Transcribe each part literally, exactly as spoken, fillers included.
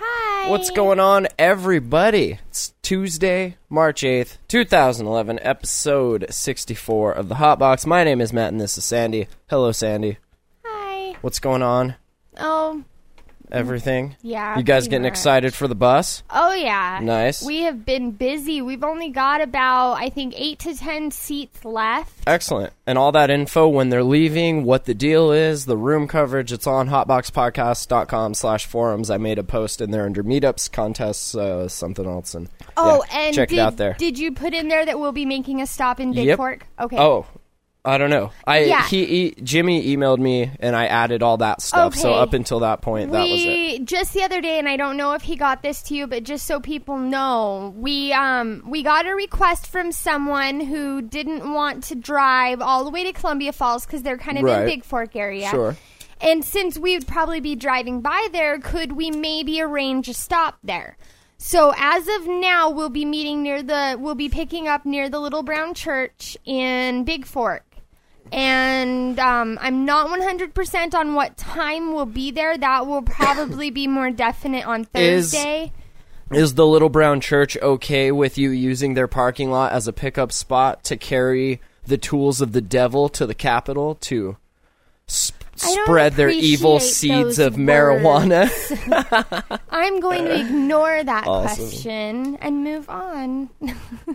Hi. What's going on, everybody? It's Tuesday, March eighth, two thousand eleven, episode sixty-four of the Hotbox. My name is Matt, and this is Sandy. Hello, Sandy. Hi. What's going on? Oh. Everything? Yeah. You guys getting much. excited for the bus? Oh, yeah. Nice. We have been busy. We've only got about, I think, eight to ten seats left. Excellent. And all that info when they're leaving, what the deal is, the room coverage, it's on hotboxpodcast.com slash forums. I made a post in there under meetups, contests, uh, something else. And, oh, yeah, and check did, it out there. Did you put in there that we'll be making a stop in Big yep. Fork? Okay. Oh, I don't know. I yeah. he, he Jimmy emailed me, and I added all that stuff. Okay. So up until that point, we, that was it. Just the other day, and I don't know if he got this to you, but just so people know, we um we got a request from someone who didn't want to drive all the way to Columbia Falls because they're kind of right. in Big Fork area. Sure. And since we would probably be driving by there, could we maybe arrange a stop there? So as of now, we'll be meeting near the we'll be picking up near the Little Brown Church in Big Fork. And um, I'm not one hundred percent on what time we'll be there. That will probably be more definite on Thursday. Is, is the Little Brown Church okay with you using their parking lot as a pickup spot to carry the tools of the devil to the Capitol to sp- spread their evil seeds of words. marijuana? I'm going to ignore that awesome. question and move on.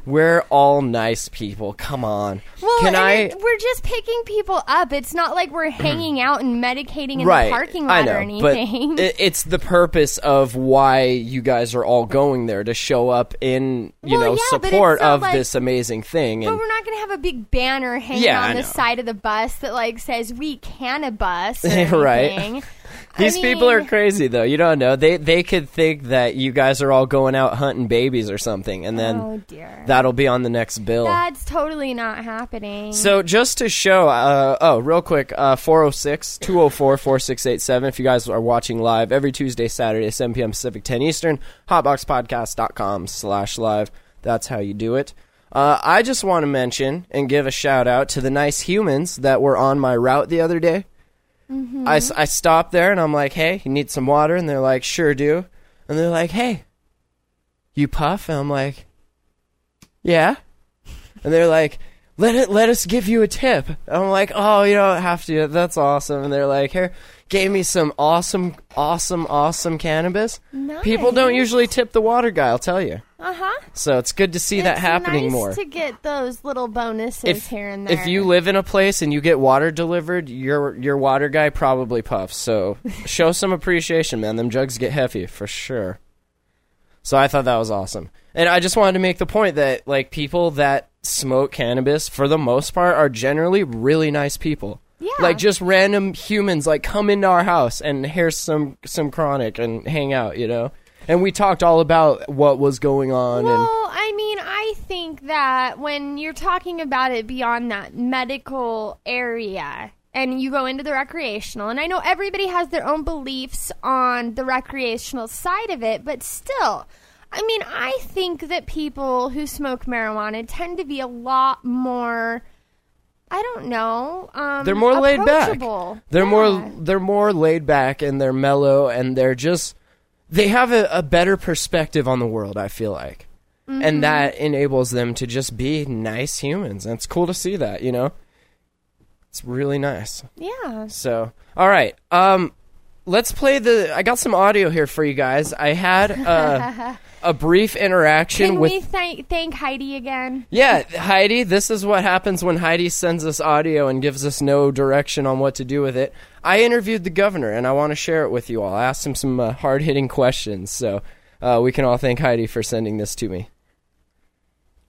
We're all nice people. Come on. Well, Can I? It, we're just picking people up. It's not like we're hanging out and medicating in right, the parking lot I know, or anything. But it, it's the purpose of why you guys are all going there, to show up in you well, know yeah, support of like, this amazing thing. But and, we're not going to have a big banner hanging yeah, on the side of the bus that like says we can abide. Right. These mean, people are crazy, though. You don't know. They they could think that you guys are all going out hunting babies or something, and then oh dear. that'll be on the next bill. That's totally not happening. So just to show, uh, oh, real quick, uh, four oh six, two oh four, four six eight seven. If you guys are watching live every Tuesday, Saturday, seven p.m. Pacific, ten Eastern, hotboxpodcast.com slash live. That's how you do it. Uh, I just want to mention and give a shout-out to the nice humans that were on my route the other day. Mm-hmm. I, I stopped there, and I'm like, hey, you need some water? And they're like, sure do. And they're like, hey, you puff? And I'm like, yeah. And they're like, let it, let us give you a tip. And I'm like, oh, you don't have to. That's awesome. And they're like, here, gave me some awesome, awesome, awesome cannabis. Nice. People don't usually tip the water guy, I'll tell you. Uh-huh. So it's good to see it's that happening nice more. It's nice to get those little bonuses if, here and there. If you live in a place and you get water delivered, your your water guy probably puffs. So show some appreciation, man. Them jugs get hefty for sure. So I thought that was awesome. And I just wanted to make the point that like people that smoke cannabis, for the most part, are generally really nice people. Yeah. Like just random humans like come into our house and here's some, some chronic and hang out, you know? And we talked all about what was going on. Well, and I mean, I think that when you're talking about it beyond that medical area and you go into the recreational, and I know everybody has their own beliefs on the recreational side of it, but still, I mean, I think that people who smoke marijuana tend to be a lot more... I don't know. Um, they're more laid back. They're yeah. more. They're more laid back, and they're mellow, and they're just... They have a, a better perspective on the world, I feel like. Mm-hmm. And that enables them to just be nice humans. And it's cool to see that, you know? It's really nice. Yeah. So, all right. Um, let's play the... I got some audio here for you guys. I had uh, a brief interaction Can with... Can we th- thank Heidi again? Yeah, Heidi. This is what happens when Heidi sends us audio and gives us no direction on what to do with it. I interviewed the governor, and I want to share it with you all. I asked him some uh, hard-hitting questions, so uh, we can all thank Heidi for sending this to me.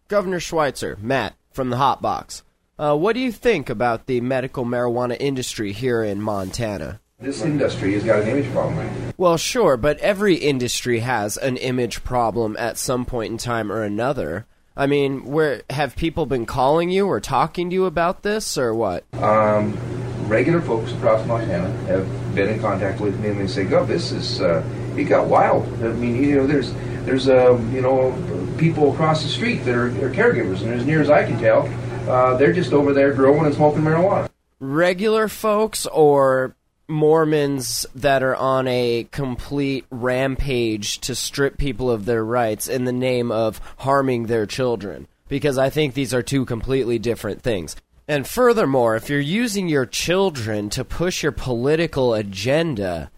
Governor Schweitzer, Matt, from the Hot Box. Uh, what do you think about the medical marijuana industry here in Montana? This industry has got an image problem, right? Well, sure, but every industry has an image problem at some point in time or another. I mean, where have people been calling you or talking to you about this, or what? Um, regular folks across Montana have been in contact with me and they say, "Gov, this is uh, it got wild." I mean, you know, there's there's um, you know people across the street that are, are caregivers, and as near as I can tell, uh, they're just over there growing and smoking marijuana. Regular folks or Mormons that are on a complete rampage to strip people of their rights in the name of harming their children, because I think these are two completely different things. And furthermore, if you're using your children to push your political agenda,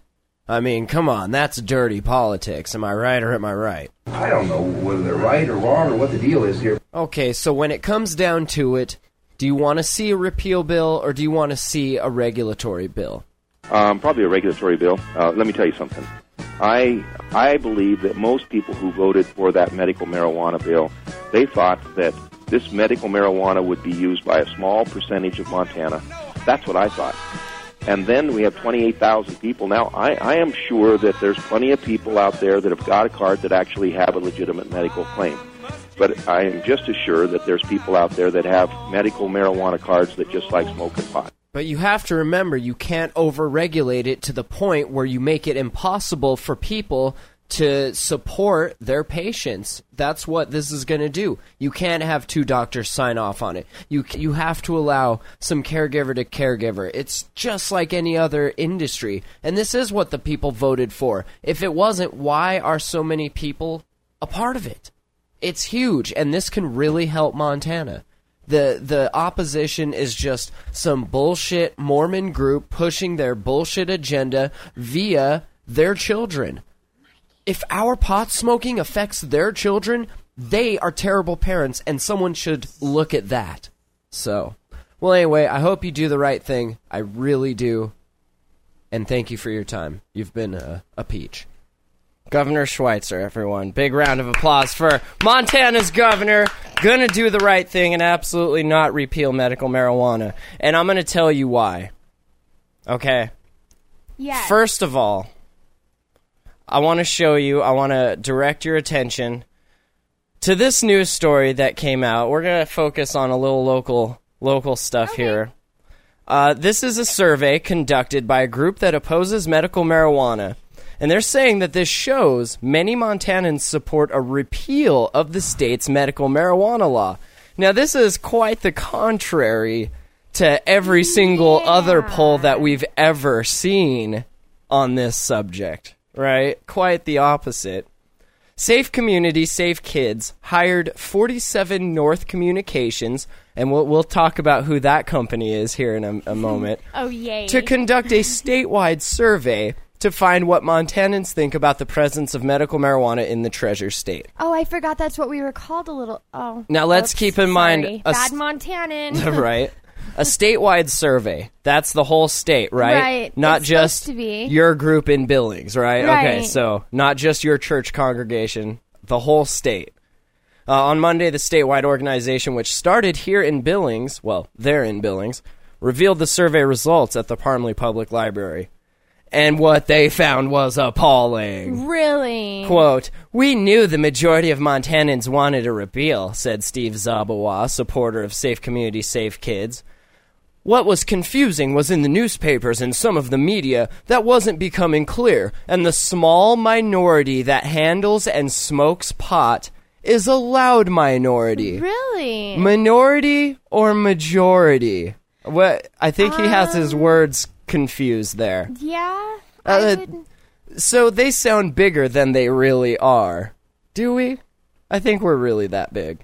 I mean, come on, that's dirty politics. Am I right or am I right? I don't know whether they're right or wrong or what the deal is here. Okay, so when it comes down to it, do you want to see a repeal bill or do you want to see a regulatory bill? Um, probably a regulatory bill. Uh, let me tell you something. I I believe that most people who voted for that medical marijuana bill, they thought that this medical marijuana would be used by a small percentage of Montana. That's what I thought. And then we have twenty-eight thousand people. Now, I, I am sure that there's plenty of people out there that have got a card that actually have a legitimate medical claim. But I am just as sure that there's people out there that have medical marijuana cards that just like smoking pot. But you have to remember, you can't over-regulate it to the point where you make it impossible for people to support their patients. That's what this is going to do. You can't have two doctors sign off on it. You you have to allow some caregiver to caregiver. It's just like any other industry. And this is what the people voted for. If it wasn't, why are so many people a part of it? It's huge, and this can really help Montana. The the opposition is just some bullshit Mormon group pushing their bullshit agenda via their children. If our pot smoking affects their children, they are terrible parents, and someone should look at that. So, well, anyway, I hope you do the right thing. I really do. And thank you for your time. You've been a, a peach. Governor Schweitzer, everyone. Big round of applause for Montana's governor. Gonna do the right thing and absolutely not repeal medical marijuana. And I'm gonna tell you why. Okay? Yeah. First of all, I want to show you, I want to direct your attention to this news story that came out. We're gonna focus on a little local local stuff okay. here. Uh, this is a survey conducted by a group that opposes medical marijuana. And they're saying that this shows many Montanans support a repeal of the state's medical marijuana law. Now, this is quite the contrary to every single yeah. other poll that we've ever seen on this subject, right? Quite the opposite. Safe Community, Safe Kids hired forty-seven North Communications, and we'll, we'll talk about who that company is here in a, a moment, oh, yay. to conduct a statewide survey to find what Montanans think about the presence of medical marijuana in the Treasure State. Oh, I forgot that's what we were called a little... Oh. Now, let's Oops, keep in sorry. mind... A Bad st- Montanan. Right. A statewide survey. That's the whole state, right? Right. Not it's just your group in Billings, right? Right. Okay, so not just your church congregation, the whole state. Uh, on Monday, the statewide organization, which started here in Billings, well, they're in Billings, revealed the survey results at the Parmley Public Library. And what they found was appalling. Really? Quote, "We knew the majority of Montanans wanted a repeal," said Steve Zabawa, supporter of Safe Community, Safe Kids. "What was confusing was in the newspapers and some of the media that wasn't becoming clear, and the small minority that handles and smokes pot is a loud minority." Really? Minority or majority? What I think um... he has his words confused there. Yeah. Uh, so they sound bigger than they really are. Do we? I think we're really that big.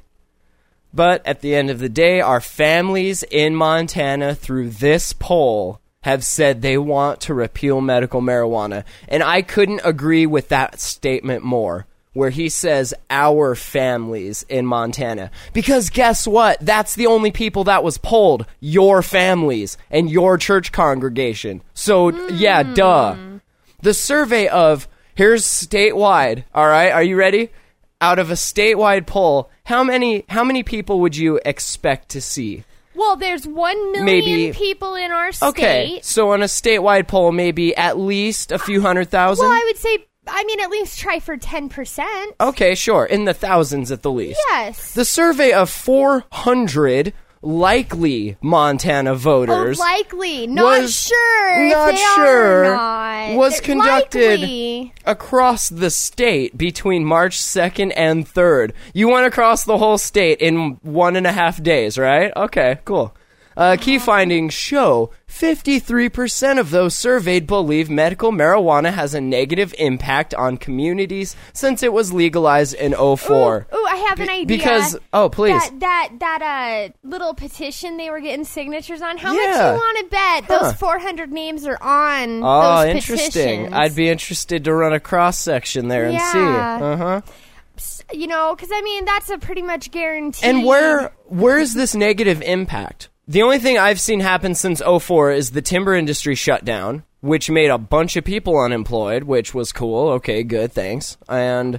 But at the end of the day, our families in Montana through this poll have said they want to repeal medical marijuana. And I couldn't agree with that statement more, where he says our families in Montana. Because guess what? That's the only people that was polled. Your families and your church congregation. So, mm. yeah, duh. The survey of, here's statewide, all right? Are you ready? Out of a statewide poll, how many how many people would you expect to see? Well, there's one million maybe, people in our state. Okay, so on a statewide poll, maybe at least a few hundred thousand? Well, I would say I mean, at least try for ten percent. Okay, sure. In the thousands at the least. Yes. The survey of four hundred likely Montana voters. Oh, likely. Not was, sure. Not sure. Not. Was They're conducted likely. Across the state between March second and third. You went across the whole state in one and a half days, right? Okay, cool. Uh, key findings show fifty-three percent of those surveyed believe medical marijuana has a negative impact on communities since it was legalized in oh four. Ooh, ooh, I have an idea. Be- because, oh, please. That that, that uh, little petition they were getting signatures on, how yeah. much do you want to bet huh. those four hundred names are on oh, those petitions? Oh, interesting. I'd be interested to run a cross-section there yeah. and see. Uh-huh. You know, because, I mean, that's a pretty much guarantee. And where where is this negative impact? The only thing I've seen happen since oh four is the timber industry shut down, which made a bunch of people unemployed, which was cool. Okay, good, thanks. And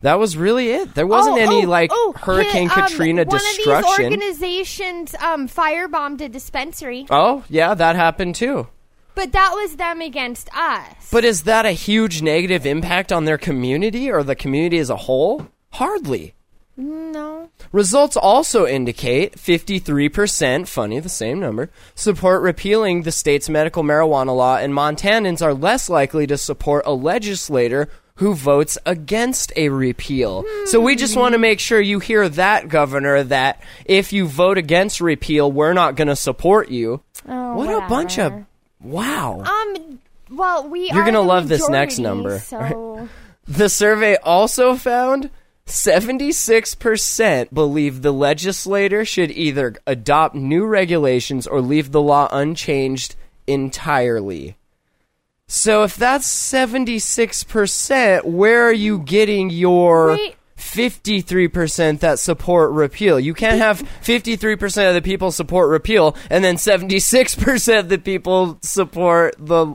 that was really it. There wasn't oh, any, oh, like, oh, Hurricane hit, um, Katrina one destruction. One of these organizations um, firebombed a dispensary. Oh, yeah, that happened too. But that was them against us. But is that a huge negative impact on their community or the community as a whole? Hardly. No. Results also indicate fifty-three percent, funny, the same number, support repealing the state's medical marijuana law, and Montanans are less likely to support a legislator who votes against a repeal. Hmm. So we just want to make sure you hear that, Governor, that if you vote against repeal, we're not going to support you. Oh, what whatever. A bunch of... Wow. Um. Well, we You're are You're going to love majority, this next number. So... The survey also found... seventy-six percent believe the legislator should either adopt new regulations or leave the law unchanged entirely. So if that's seventy-six percent, where are you getting your Wait. fifty-three percent that support repeal? You can't have fifty-three percent of the people support repeal and then seventy-six percent of the people support the...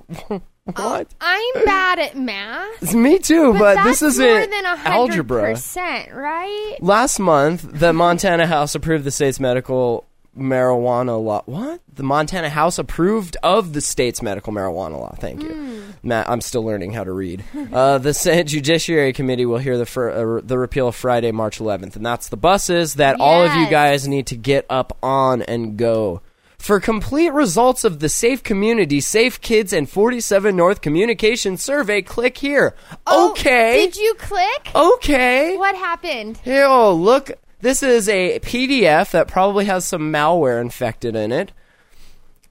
What? Uh, I'm bad at math. It's me too, but, but this isn't more than one hundred percent, algebra. Right? Last month, the Montana House approved the state's medical marijuana law. What? The Montana House approved of the state's medical marijuana law. Thank you, mm. Matt. I'm still learning how to read. Uh, the Senate Judiciary Committee will hear the fir- uh, the repeal Friday, March eleventh, and that's the buses that yes. all of you guys need to get up on and go. For complete results of the Safe Community, Safe Kids, and forty-seven North Communications survey, click here. Oh, okay. Did you click? Okay. What happened? Here, oh, look. This is a P D F that probably has some malware infected in it.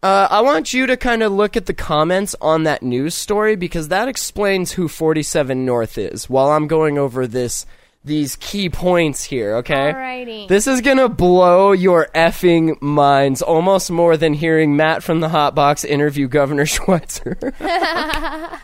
Uh, I want you to kind of look at the comments on that news story because that explains who forty-seven North is while I'm going over this these key points here, okay? Alrighty. This is gonna blow your effing minds almost more than hearing Matt from the Hotbox interview Governor Schweitzer. That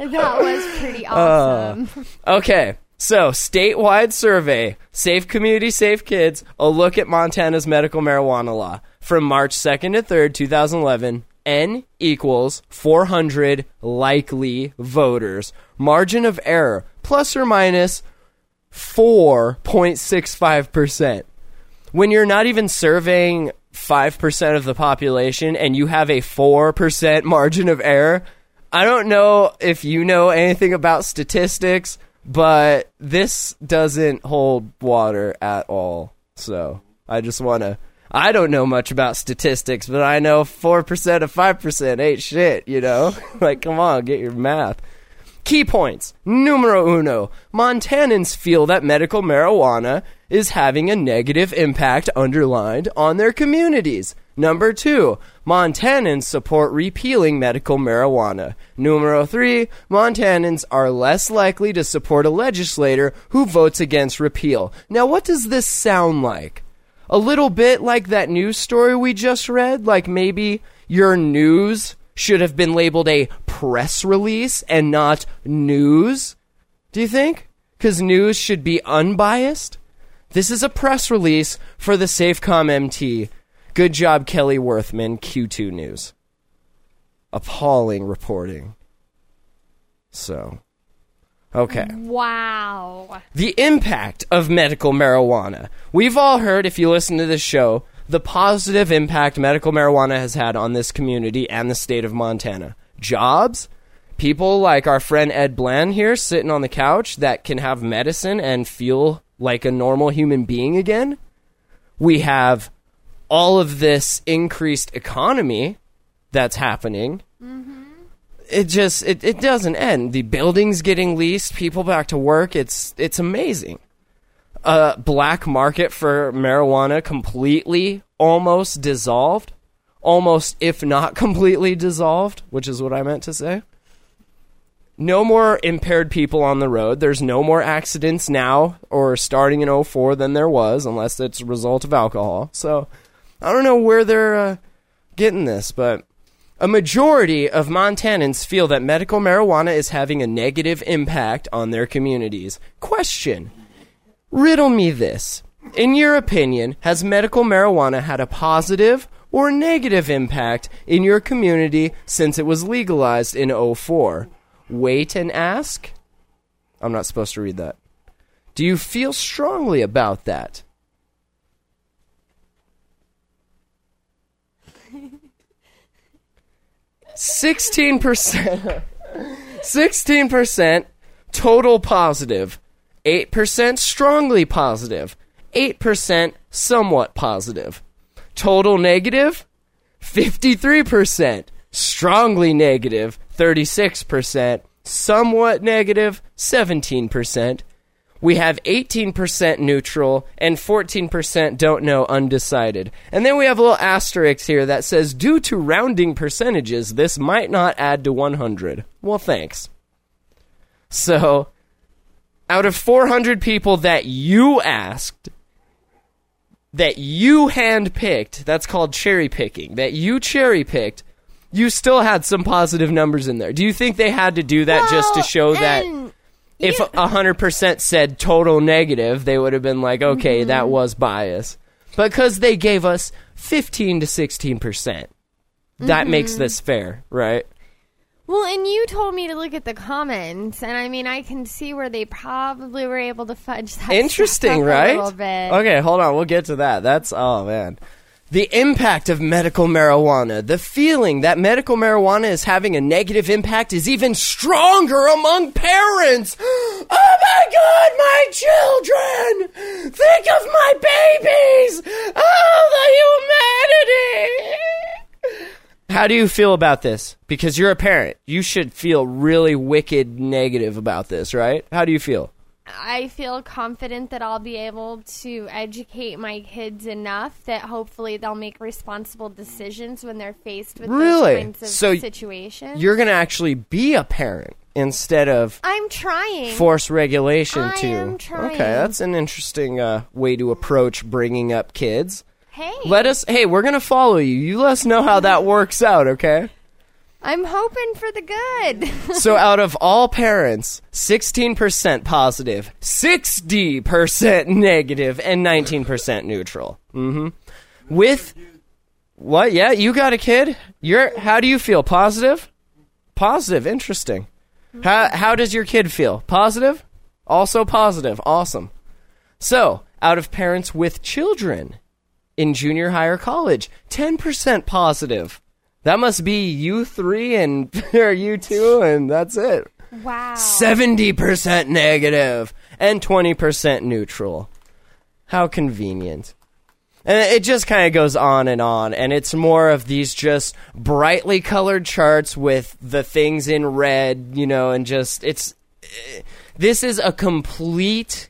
was pretty awesome. Uh, okay, so statewide survey, Safe Community, Safe Kids, a look at Montana's medical marijuana law. From March second to third, two thousand eleven, N equals four hundred likely voters. Margin of error, plus or minus four point six five percent. When you're not even surveying five percent of the population and you have a four percent margin of error, I don't know if you know anything about statistics, but this doesn't hold water at all. So I just want to... I don't know much about statistics, but I know four percent of five percent ain't shit, you know? Like, come on, get your math. Key points. Numero uno. Montanans feel that medical marijuana is having a negative impact underlined on their communities. Number two. Montanans support repealing medical marijuana. Numero three. Montanans are less likely to support a legislator who votes against repeal. Now, what does this sound like? A little bit like that news story we just read? Like maybe your news should have been labeled a press release and not news? Do you think? Because news should be unbiased? This is a press release for the SafeCom M T. Good job, Kelly Worthman, Q two News. Appalling reporting. So, okay. Wow. The impact of medical marijuana. We've all heard, if you listen to this show, the positive impact medical marijuana has had on this community and the state of Montana. Jobs, people like our friend Ed Bland here sitting on the couch that can have medicine and feel like a normal human being again. We have all of this increased economy that's happening. Mm-hmm. It just, it, it doesn't end. The building's getting leased, people back to work. It's, it's amazing. Uh, black market for marijuana completely almost dissolved. Almost, if not completely dissolved, which is what I meant to say. No more impaired people on the road. There's no more accidents now or starting in oh four than there was, unless it's a result of alcohol. So I don't know where they're uh, getting this, but a majority of Montanans feel that medical marijuana is having a negative impact on their communities. Question. Riddle me this. In your opinion, has medical marijuana had a positive or negative impact in your community since it was legalized in oh four? Wait and ask? I'm not supposed to read that. Do you feel strongly about that? sixteen percent sixteen percent total positive. eight percent strongly positive. eight percent somewhat positive. Total negative, fifty-three percent. Strongly negative, thirty-six percent. Somewhat negative, seventeen percent. We have eighteen percent neutral and fourteen percent don't know, undecided. And then we have a little asterisk here that says, due to rounding percentages, this might not add to one hundred. Well, thanks. So, out of four hundred people that you asked, that you handpicked, that's called cherry picking, that you cherry picked, you still had some positive numbers in there. Do you think they had to do that well, just to show that if one hundred percent said total negative, they would have been like, okay, mm-hmm. that was bias. Because they gave us fifteen to sixteen percent. Mm-hmm. That makes this fair, right? Well, and you told me to look at the comments, and I mean, I can see where they probably were able to fudge that. Interesting, right? A little bit. Okay, hold on. We'll get to that. That's, oh, man. The impact of medical marijuana. The feeling that medical marijuana is having a negative impact is even stronger among parents. Oh, my God, my children! Think of my babies! Oh, the humanity! How do you feel about this? Because you're a parent. You should feel really wicked negative about this, right? How do you feel? I feel confident that I'll be able to educate my kids enough that hopefully they'll make responsible decisions when they're faced with really? those kinds of so situations. You're going to actually be a parent instead of I'm trying. force regulation I to. am trying. Okay, that's an interesting uh, way to approach bringing up kids. Hey. Let us, hey, we're going to follow you. You let us know how that works out, okay? I'm hoping for the good. So out of all parents, sixteen percent positive, sixty percent negative, and nineteen percent neutral. Mm-hmm. With, what, yeah, you got a kid? You're. How do you feel? Positive? Positive, interesting. How, how does your kid feel? Positive? Also positive, awesome. So, out of parents with children in junior high or college, ten percent positive. That must be you three and or you two, and that's it. Wow. seventy percent negative and twenty percent neutral. How convenient. And it just kind of goes on and on, and it's more of these just brightly colored charts with the things in red, you know, and just it's this is a complete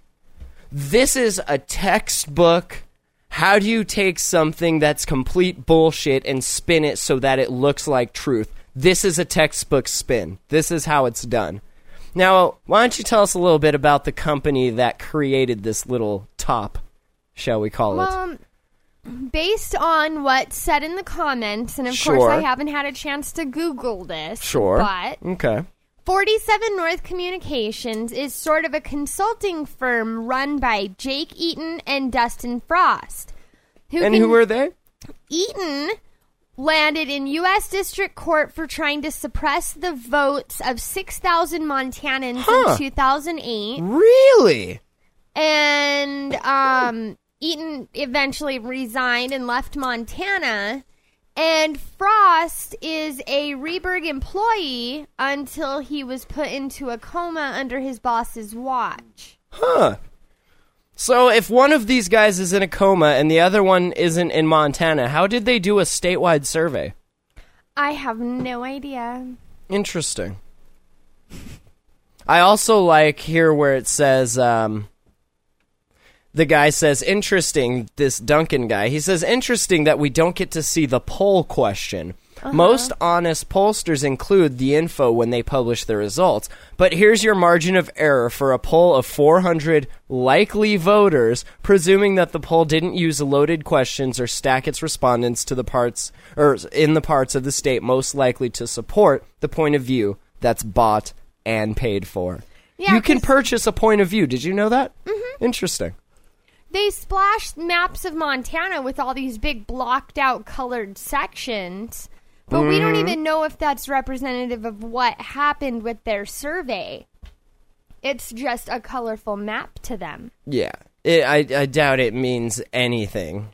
this is a textbook. How do you take something that's complete bullshit and spin it so that it looks like truth? This is a textbook spin. This is how it's done. Now, why don't you tell us a little bit about the company that created this little top, shall we call well, it? Um, based on what's said in the comments, and of sure. course I haven't had a chance to Google this. Sure. But okay. forty-seven North Communications is sort of a consulting firm run by Jake Eaton and Dustin Frost. Who and can, who are they? Eaton landed in U S District Court for trying to suppress the votes of six thousand Montanans huh. in two thousand eight. Really? And um, Eaton eventually resigned and left Montana. And Frost is a Rehberg employee until he was put into a coma under his boss's watch. Huh. So if one of these guys is in a coma and the other one isn't in Montana, how did they do a statewide survey? I have no idea. Interesting. I also like here where it says, um, the guy says, interesting, this Duncan guy, he says, interesting that we don't get to see the poll question. Uh-huh. Most honest pollsters include the info when they publish the results. But here's your margin of error for a poll of four hundred likely voters, presuming that the poll didn't use loaded questions or stack its respondents to the parts or in the parts of the state most likely to support the point of view that's bought and paid for. Yeah, you can purchase a point of view. Did you know that? Mm-hmm. Interesting. They splashed maps of Montana with all these big blocked out colored sections. But we don't even know if that's representative of what happened with their survey. It's just a colorful map to them. Yeah, it, I, I doubt it means anything.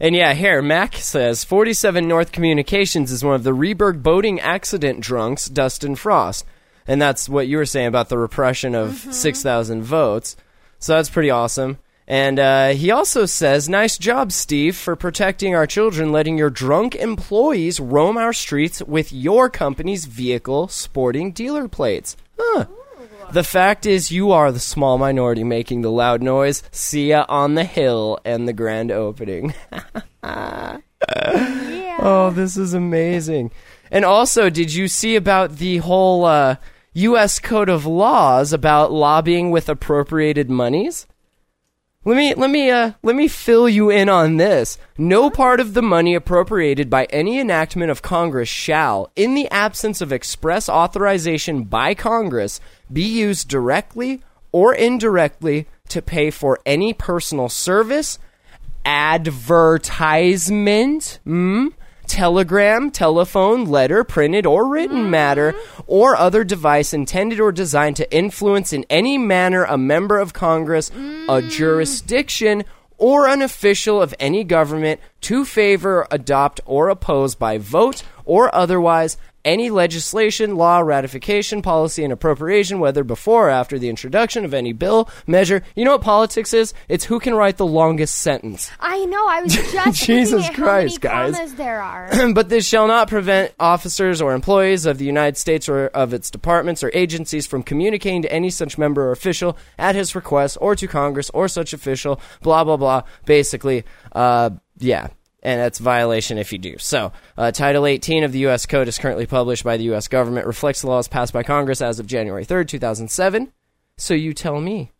And yeah, here, Mac says, forty-seven North Communications is one of the Rehberg boating accident drunks, Dustin Frost. And that's what you were saying about the repression of mm-hmm. six thousand votes. So that's pretty awesome. And uh, he also says, nice job, Steve, for protecting our children, letting your drunk employees roam our streets with your company's vehicle sporting dealer plates. Huh. Ooh. The fact is you are the small minority making the loud noise. See ya on the hill and the grand opening. Yeah. Oh, this is amazing. And also, did you see about the whole uh, U S Code of Laws about lobbying with appropriated monies? Let me let me uh, let me fill you in on this. No part of the money appropriated by any enactment of Congress shall, in the absence of express authorization by Congress, be used directly or indirectly to pay for any personal service, advertisement, mm, telegram, telephone, letter, printed or written mm-hmm. matter, or other device intended or designed to influence in any manner a member of Congress, mm. a jurisdiction, or an official of any government to favor, adopt, or oppose by vote or otherwise any legislation, law, ratification, policy, and appropriation, whether before or after the introduction of any bill, measure. You know what politics is? It's who can write the longest sentence. I know. I was just Jesus at Christ, how many guys. Commas there are. But this shall not prevent officers or employees of the United States or of its departments or agencies from communicating to any such member or official at his request or to Congress or such official, blah, blah, blah. Basically, uh, yeah. And that's a violation if you do. So, uh, Title eighteen of the U S Code is currently published by the U S government, reflects the laws passed by Congress as of January third, two thousand seven. So you tell me,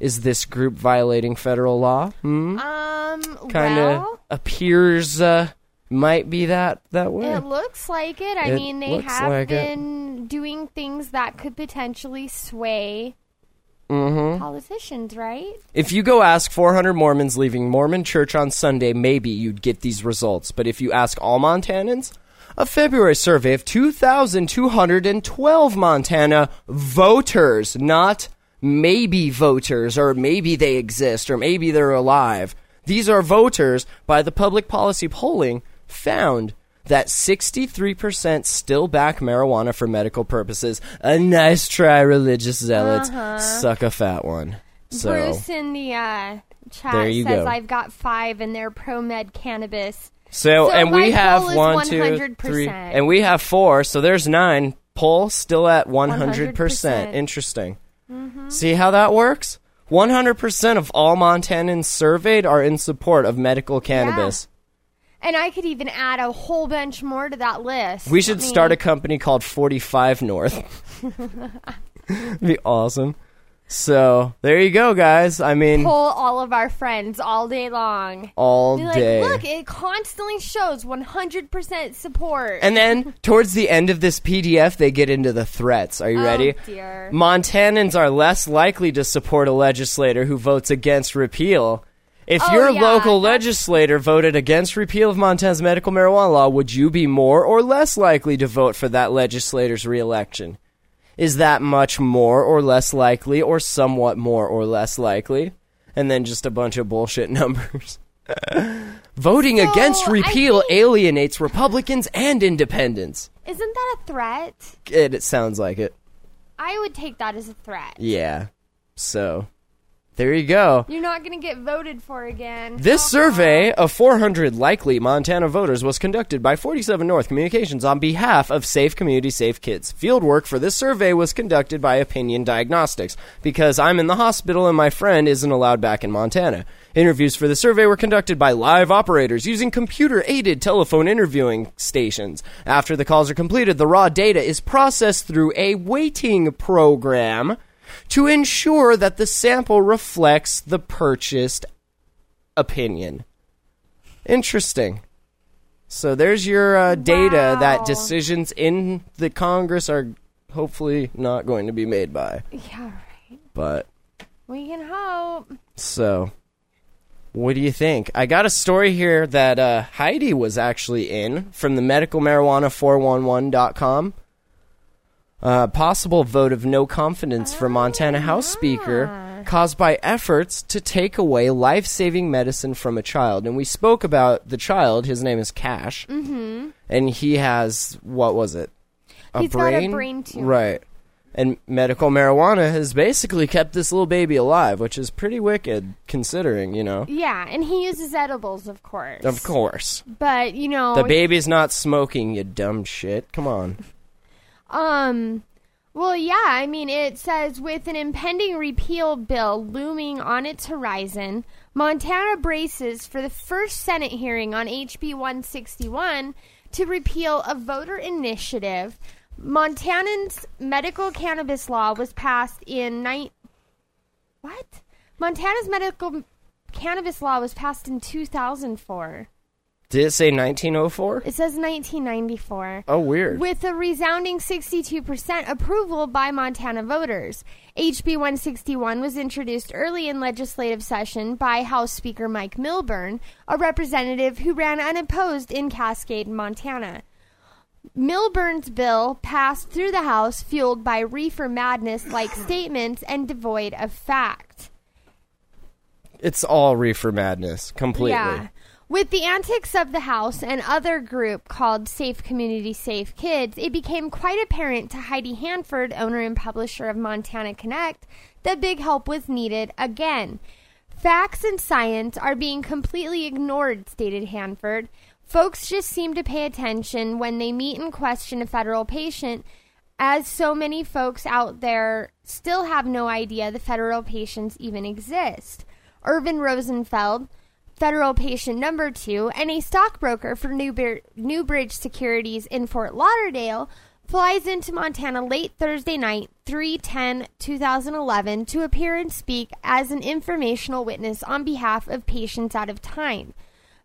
is this group violating federal law? Hmm? Um, Kind of well, appears uh, might be that, that way. It looks like it. I it mean, they have like been it. doing things that could potentially sway... Mm-hmm. Politicians, right? If you go ask four hundred Mormons leaving Mormon church on Sunday, maybe you'd get these results. But if you ask all Montanans, a February survey of two thousand two hundred twelve Montana voters, not maybe voters, or maybe they exist, or maybe they're alive. These are voters by the Public Policy Polling found that sixty-three percent still back marijuana for medical purposes. A nice try, religious zealots. Uh-huh. Suck a fat one. So, Bruce in the uh, chat says, go. I've got five, and they're pro-med cannabis. So, so and we have one, two, three. And we have four, so there's nine. Poll still at one hundred percent. one hundred percent. Interesting. Mm-hmm. See how that works? one hundred percent of all Montanans surveyed are in support of medical cannabis. Yeah. And I could even add a whole bunch more to that list. We should I mean, start a company called forty-five North. It'd be awesome. So, there you go, guys. I mean... Poll all of our friends all day long. All Be day. Like, look, it constantly shows one hundred percent support. And then, towards the end of this P D F, they get into the threats. Are you oh, ready? Dear. Montanans are less likely to support a legislator who votes against repeal. If oh, your yeah. local legislator voted against repeal of Montana's medical marijuana law, would you be more or less likely to vote for that legislator's reelection? Is that much more or less likely, or somewhat more or less likely? And then just a bunch of bullshit numbers. Voting so, against repeal alienates Republicans and independents. Isn't that a threat? It, it sounds like it. I would take that as a threat. Yeah. So, there you go. You're not going to get voted for again. This oh, survey God. of four hundred likely Montana voters was conducted by forty-seven North Communications on behalf of Safe Community Safe Kids. Fieldwork for this survey was conducted by Opinion Diagnostics because I'm in the hospital and my friend isn't allowed back in Montana. Interviews for the survey were conducted by live operators using computer-aided telephone interviewing stations. After the calls are completed, the raw data is processed through a weighting program to ensure that the sample reflects the purchased opinion. Interesting. So there's your uh, data wow. that decisions in the Congress are hopefully not going to be made by. Yeah, right. But we can hope. So, what do you think? I got a story here that uh, Heidi was actually in from the medical marijuana four one one dot com. Uh, possible vote of no confidence oh, for Montana House yeah. Speaker caused by efforts to take away life-saving medicine from a child. And we spoke about the child. His name is Cash. Mm-hmm. And he has, what was it? A He's brain? He's got a brain tumor. Right. And medical marijuana has basically kept this little baby alive, which is pretty wicked considering, you know. Yeah, and he uses edibles, of course. Of course. But, you know. The baby's not smoking, you dumb shit. Come on. Um, well, yeah, I mean, it says, with an impending repeal bill looming on its horizon, Montana braces for the first Senate hearing on H B one sixty-one to repeal a voter initiative. Montana's medical cannabis law was passed in... Ni- what? Montana's medical cannabis law was passed in two thousand four. Did it say nineteen oh four? It says nineteen ninety-four. Oh, weird. With a resounding sixty-two percent approval by Montana voters. H B one sixty-one was introduced early in legislative session by House Speaker Mike Milburn, a representative who ran unopposed in Cascade, Montana. Milburn's bill passed through the House, fueled by reefer madness-like statements and devoid of fact. It's all reefer madness, completely. Yeah. With the antics of the House and other group called Safe Community Safe Kids, it became quite apparent to Heidi Hanford, owner and publisher of Montana Connect, that big help was needed again. Facts and science are being completely ignored, stated Hanford. Folks just seem to pay attention when they meet and question a federal patient, as so many folks out there still have no idea the federal patients even exist. Irvin Rosenfeld, federal patient number two, and a stockbroker for Newber- Newbridge Securities in Fort Lauderdale, flies into Montana late Thursday night, three ten twenty eleven, to appear and speak as an informational witness on behalf of patients out of time.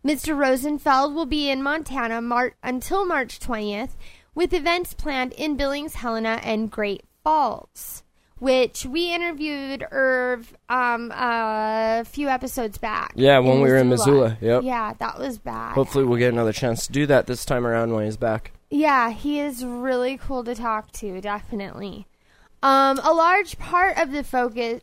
Mister Rosenfeld will be in Montana Mar- until March twentieth, with events planned in Billings, Helena, and Great Falls, which we interviewed Irv um, a few episodes back. Yeah, when we were in Missoula. Yep. Yeah, that was bad. Hopefully we'll get another chance to do that this time around when he's back. Yeah, he is really cool to talk to, definitely. Um, a large part of the focus...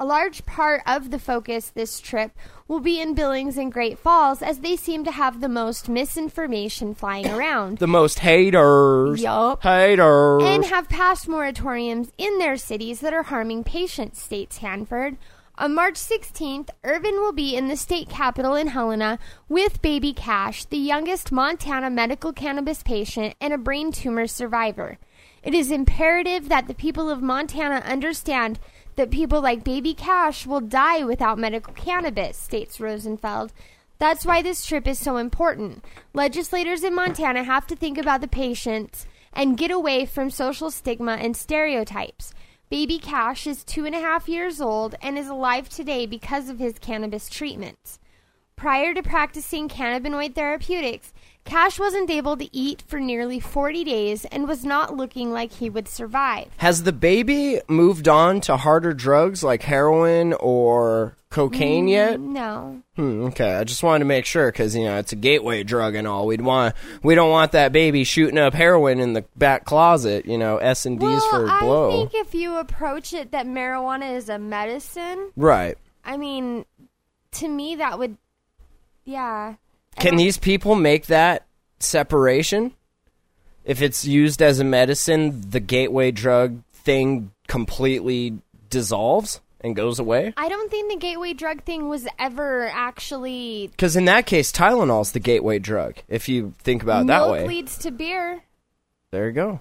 A large part of the focus this trip will be in Billings and Great Falls, as they seem to have the most misinformation flying around. The most haters. Yup. Haters. And have passed moratoriums in their cities that are harming patients, states Hanford. On March sixteenth, Irvin will be in the state capitol in Helena with Baby Cash, the youngest Montana medical cannabis patient and a brain tumor survivor. It is imperative that the people of Montana understand that people like Baby Cash will die without medical cannabis, states Rosenfeld. That's why this trip is so important. Legislators in Montana have to think about the patients and get away from social stigma and stereotypes. Baby Cash is two and a half years old and is alive today because of his cannabis treatments. Prior to practicing cannabinoid therapeutics, Cash wasn't able to eat for nearly forty days and was not looking like he would survive. Has the baby moved on to harder drugs like heroin or cocaine mm, yet? No. Hmm, okay, I just wanted to make sure because, you know, it's a gateway drug and all. We'd want, we don't want that baby shooting up heroin in the back closet, you know, S and D's well, for I blow. I think if you approach it that marijuana is a medicine. Right. I mean, to me that would, yeah. Can these people make that separation? If it's used as a medicine, the gateway drug thing completely dissolves and goes away? I don't think the gateway drug thing was ever actually... Because in that case, Tylenol's the gateway drug, if you think about it that way. Milk leads to beer. There you go.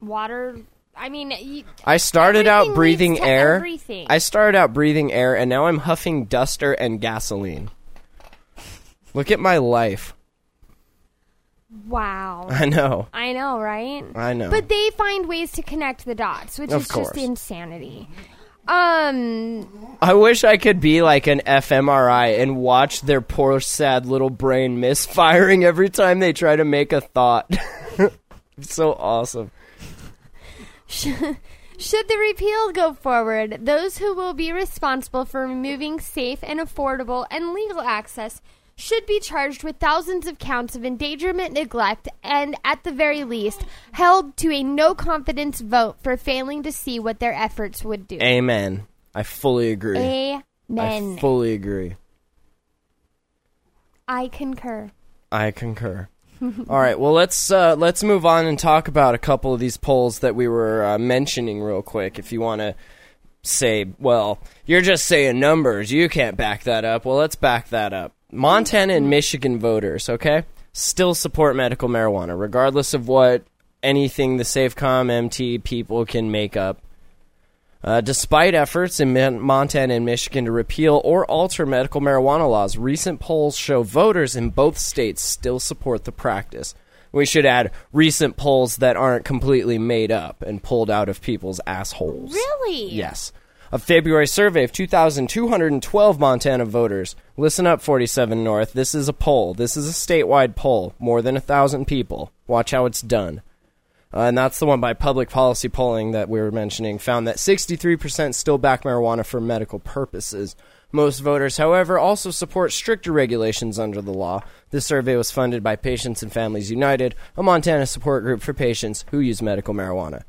Water... I mean... You, I started out breathing air. Everything. I started out breathing air, and now I'm huffing duster and gasoline. Look at my life. Wow. I know. I know, right? I know. But they find ways to connect the dots, which of is course. Just insanity. Um. I wish I could be like an fMRI and watch their poor, sad little brain misfiring every time they try to make a thought. It's so awesome. Should the repeal go forward, those who will be responsible for removing safe and affordable and legal access should be charged with thousands of counts of endangerment, neglect, and, at the very least, held to a no-confidence vote for failing to see what their efforts would do. Amen. I fully agree. Amen. I fully agree. I concur. I concur. All right, well, let's uh, let's move on and talk about a couple of these polls that we were uh, mentioning real quick. If you want to say, well, you're just saying numbers, you can't back that up. Well, let's back that up. Montana and Michigan voters, okay, still support medical marijuana, regardless of what anything the SafeCom M T people can make up. Uh, despite efforts in Montana and Michigan to repeal or alter medical marijuana laws, recent polls show voters in both states still support the practice. We should add recent polls that aren't completely made up and pulled out of people's assholes. Really? Yes. A February survey of two thousand two hundred twelve Montana voters. Listen up, forty-seven North. This is a poll. This is a statewide poll. More than one thousand people. Watch how it's done. Uh, and that's the one by Public Policy Polling that we were mentioning, found that sixty-three percent still back marijuana for medical purposes. Most voters, however, also support stricter regulations under the law. This survey was funded by Patients and Families United, a Montana support group for patients who use medical marijuana.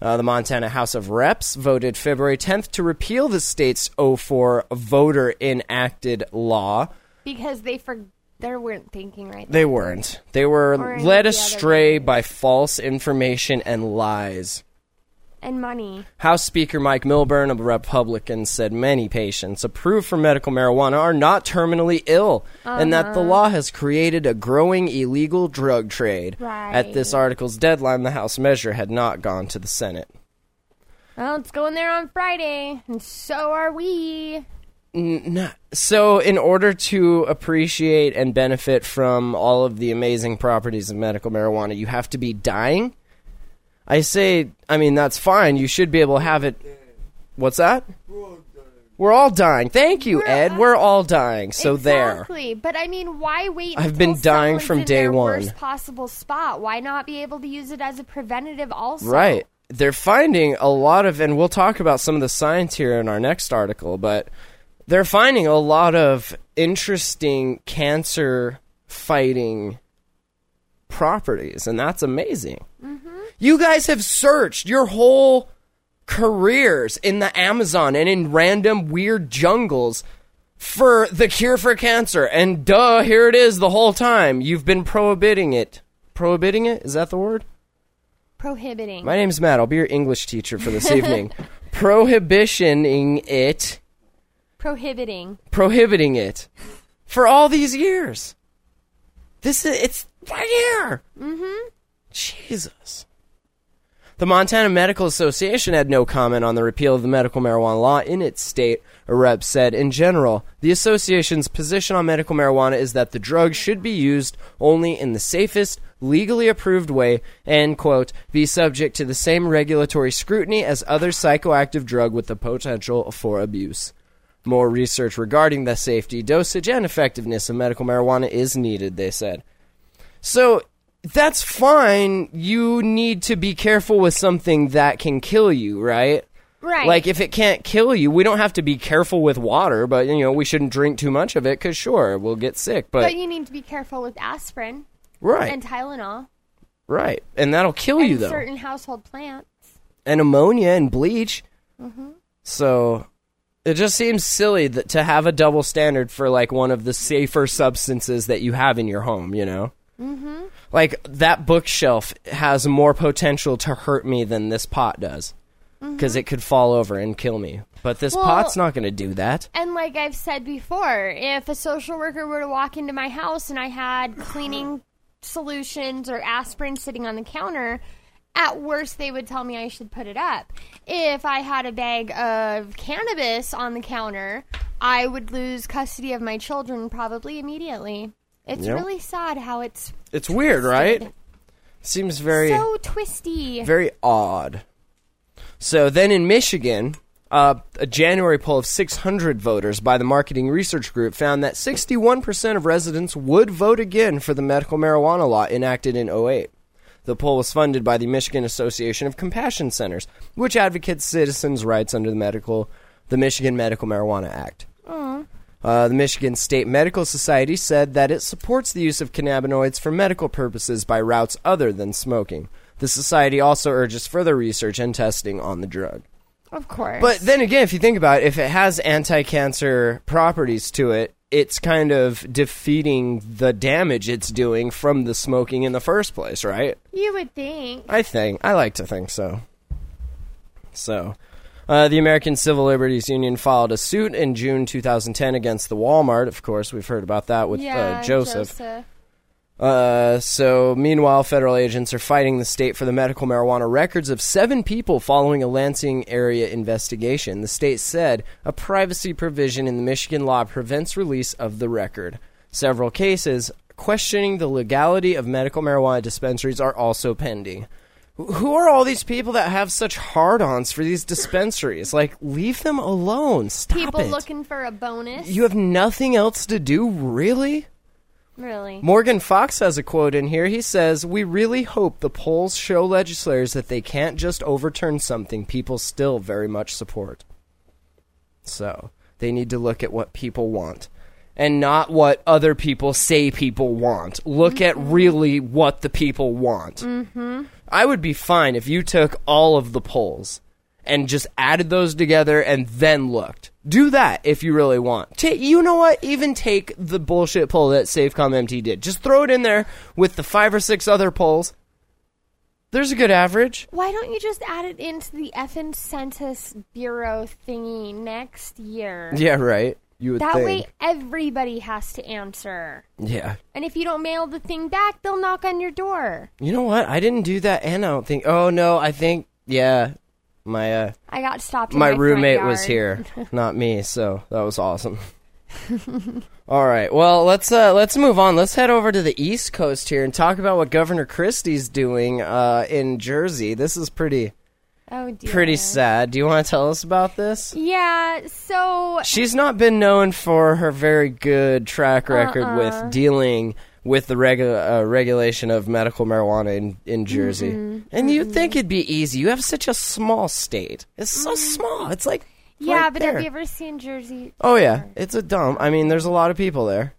Uh, the Montana House of Reps voted February tenth to repeal the state's oh four voter-enacted law. Because they forgot. They weren't thinking right. They then. weren't. They were led astray by false information and lies. And money. House Speaker Mike Milburn, a Republican, said many patients approved for medical marijuana are not terminally ill, uh-huh. and that the law has created a growing illegal drug trade. Right. At this article's deadline, the House measure had not gone to the Senate. Well, it's going there on Friday, and so are we. So in order to appreciate and benefit from all of the amazing properties of medical marijuana, you have to be dying? I say, I mean, that's fine. You should be able to have it. What's that? We're all dying. We're all dying. Thank you, We're Ed. All... We're all dying. So exactly. there. Exactly. But I mean, why wait? I've been dying from in day their one. Worst possible spot. Why not be able to use it as a preventative also? Right. They're finding a lot of, and we'll talk about some of the science here in our next article, but... They're finding a lot of interesting cancer-fighting properties, and that's amazing. Mm-hmm. You guys have searched your whole careers in the Amazon and in random weird jungles for the cure for cancer, and duh, here it is the whole time. You've been prohibiting it. Prohibiting it? Is that the word? Prohibiting. My name's Matt. I'll be your English teacher for this evening. Prohibitioning it. Prohibiting. Prohibiting it. For all these years. This is, it's right here. Mm-hmm. Jesus. The Montana Medical Association had no comment on the repeal of the medical marijuana law in its state, a rep said. In general, the association's position on medical marijuana is that the drug should be used only in the safest, legally approved way and, quote, be subject to the same regulatory scrutiny as other psychoactive drug with the potential for abuse. More research regarding the safety, dosage, and effectiveness of medical marijuana is needed, they said. So, that's fine. You need to be careful with something that can kill you, right? Right. Like, if it can't kill you, we don't have to be careful with water, but, you know, we shouldn't drink too much of it, because, sure, we'll get sick. But, but you need to be careful with aspirin. Right. And Tylenol. Right. And that'll kill and you, though. Certain household plants. And ammonia and bleach. Mm-hmm. So... It just seems silly that to have a double standard for, like, one of the safer substances that you have in your home, you know? Mm-hmm. Like, that bookshelf has more potential to hurt me than this pot does. Because mm-hmm. it could fall over and kill me. But this well, pot's not going to do that. And like I've said before, if a social worker were to walk into my house and I had cleaning solutions or aspirin sitting on the counter... at worst, they would tell me I should put it up. If I had a bag of cannabis on the counter, I would lose custody of my children probably immediately. It's yep. really sad how it's... It's twisted. Weird, right? Seems very... So twisty. Very odd. So then in Michigan, uh, a January poll of six hundred voters by the Marketing Research Group found that sixty-one percent of residents would vote again for the medical marijuana law enacted in oh eight. The poll was funded by the Michigan Association of Compassion Centers, which advocates citizens' rights under the medical, the Michigan Medical Marijuana Act. Aww. Uh, the Michigan State Medical Society said that it supports the use of cannabinoids for medical purposes by routes other than smoking. The society also urges further research and testing on the drug. Of course. But then again, if you think about it, if it has anti-cancer properties to it, it's kind of defeating the damage it's doing from the smoking in the first place, right? You would think. I think. I like to think so. So, uh, the American Civil Liberties Union filed a suit in June twenty ten against the Walmart. Of course, we've heard about that with yeah, uh, Joseph. Joseph. Uh, so, meanwhile, federal agents are fighting the state for the medical marijuana records of seven people following a Lansing area investigation. The state said a privacy provision in the Michigan law prevents release of the record. Several cases questioning the legality of medical marijuana dispensaries are also pending. Who are all these people that have such hard-ons for these dispensaries? Like, leave them alone. Stop people it. People looking for a bonus. You have nothing else to do, really? Really? Morgan Fox has a quote in here. He says, "We really hope the polls show legislators that they can't just overturn something people still very much support." So, they need to look at what people want and not what other people say people want. Look mm-hmm. at really what the people want. Mm-hmm. I would be fine if you took all of the polls and just added those together and then looked. Do that if you really want. T- you know what? Even take the bullshit poll that SafeComMT did. Just throw it in there with the five or six other polls. There's a good average. Why don't you just add it into the effing Census Bureau thingy next year? Yeah, right. You would that think. Way everybody has to answer. Yeah. And if you don't mail the thing back, they'll knock on your door. You know what? I didn't do that, and I don't think... Oh, no, I think... Yeah... My uh, I got stopped. My, my roommate was here, not me. So that was awesome. All right, well let's uh, let's move on. Let's head over to the East Coast here and talk about what Governor Christie's doing uh, in Jersey. This is pretty, oh dear, pretty sad. Do you want to tell us about this? Yeah. So she's not been known for her very good track record uh-uh. with dealing with the regu- uh, regulation of medical marijuana in, in Jersey. Mm-hmm. And you'd mm-hmm. think it'd be easy. You have such a small state. It's so mm-hmm. small. It's like yeah, right but there. Have you ever seen Jersey? Oh, yeah. It's a dump. I mean, there's a lot of people there.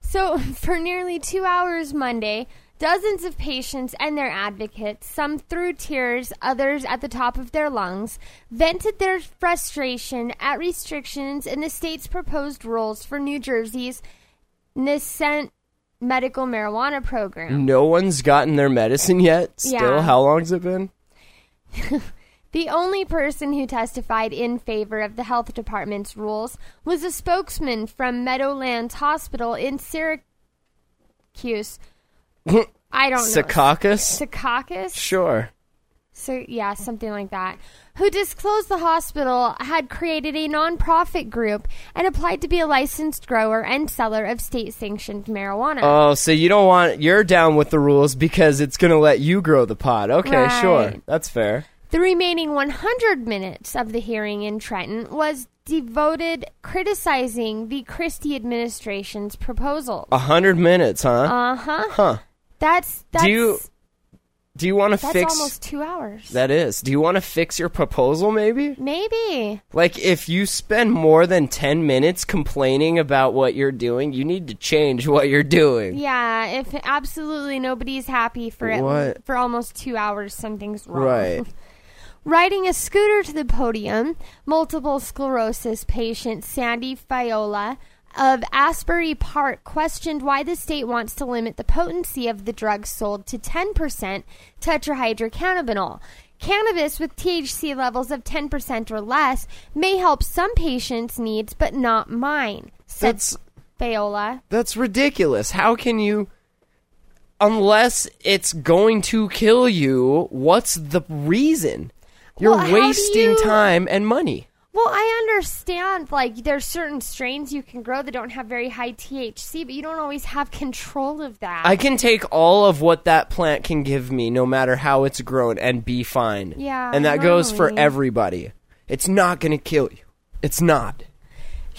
So, for nearly two hours Monday, dozens of patients and their advocates, some through tears, others at the top of their lungs, vented their frustration at restrictions in the state's proposed rules for New Jersey's nascent medical marijuana program. No one's gotten their medicine yet? Still? Yeah. How long's it been? The only person who testified in favor of the health department's rules was a spokesman from Meadowlands Hospital in Syracuse. I don't know. Secaucus? Secaucus? Sure. So, yeah, something like that, who disclosed the hospital had created a nonprofit group and applied to be a licensed grower and seller of state-sanctioned marijuana. Oh, so you don't want, you're down with the rules because it's going to let you grow the pot. Okay, right. Sure. That's fair. The remaining one hundred minutes of the hearing in Trenton was devoted criticizing the Christie administration's proposal. one hundred minutes, huh? Uh-huh. Huh. That's, that's... Do you... Do you want to fix... That's almost two hours. That is. Do you want to fix your proposal, maybe? Maybe. Like, if you spend more than ten minutes complaining about what you're doing, you need to change what you're doing. Yeah, if absolutely nobody's happy for it, for almost two hours, something's wrong. Right. Riding a scooter to the podium, multiple sclerosis patient Sandy Fiola of Asbury Park questioned why the state wants to limit the potency of the drug sold to ten percent tetrahydrocannabinol. Cannabis with T H C levels of ten percent or less may help some patients' needs, but not mine, said that's, Fiola. That's ridiculous. How can you... Unless it's going to kill you, what's the reason? You're well, wasting you... time and money. Well, I understand, like, there's certain strains you can grow that don't have very high T H C, but you don't always have control of that. I can take all of what that plant can give me, no matter how it's grown, and be fine. Yeah. And that goes for everybody. It's not going to kill you. It's not.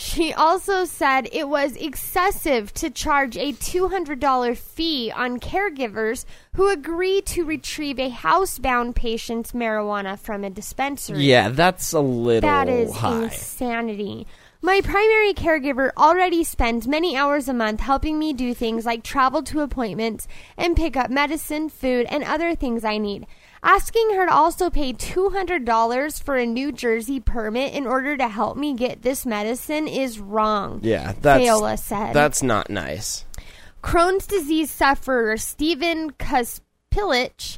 She also said it was excessive to charge a two hundred dollars fee on caregivers who agree to retrieve a housebound patient's marijuana from a dispensary. Yeah, that's a little high. That is insanity. My primary caregiver already spends many hours a month helping me do things like travel to appointments and pick up medicine, food, and other things I need. Asking her to also pay two hundred dollars for a New Jersey permit in order to help me get this medicine is wrong, yeah, that's, Fiola said. That's not nice. Crohn's disease sufferer Steven Kaspilich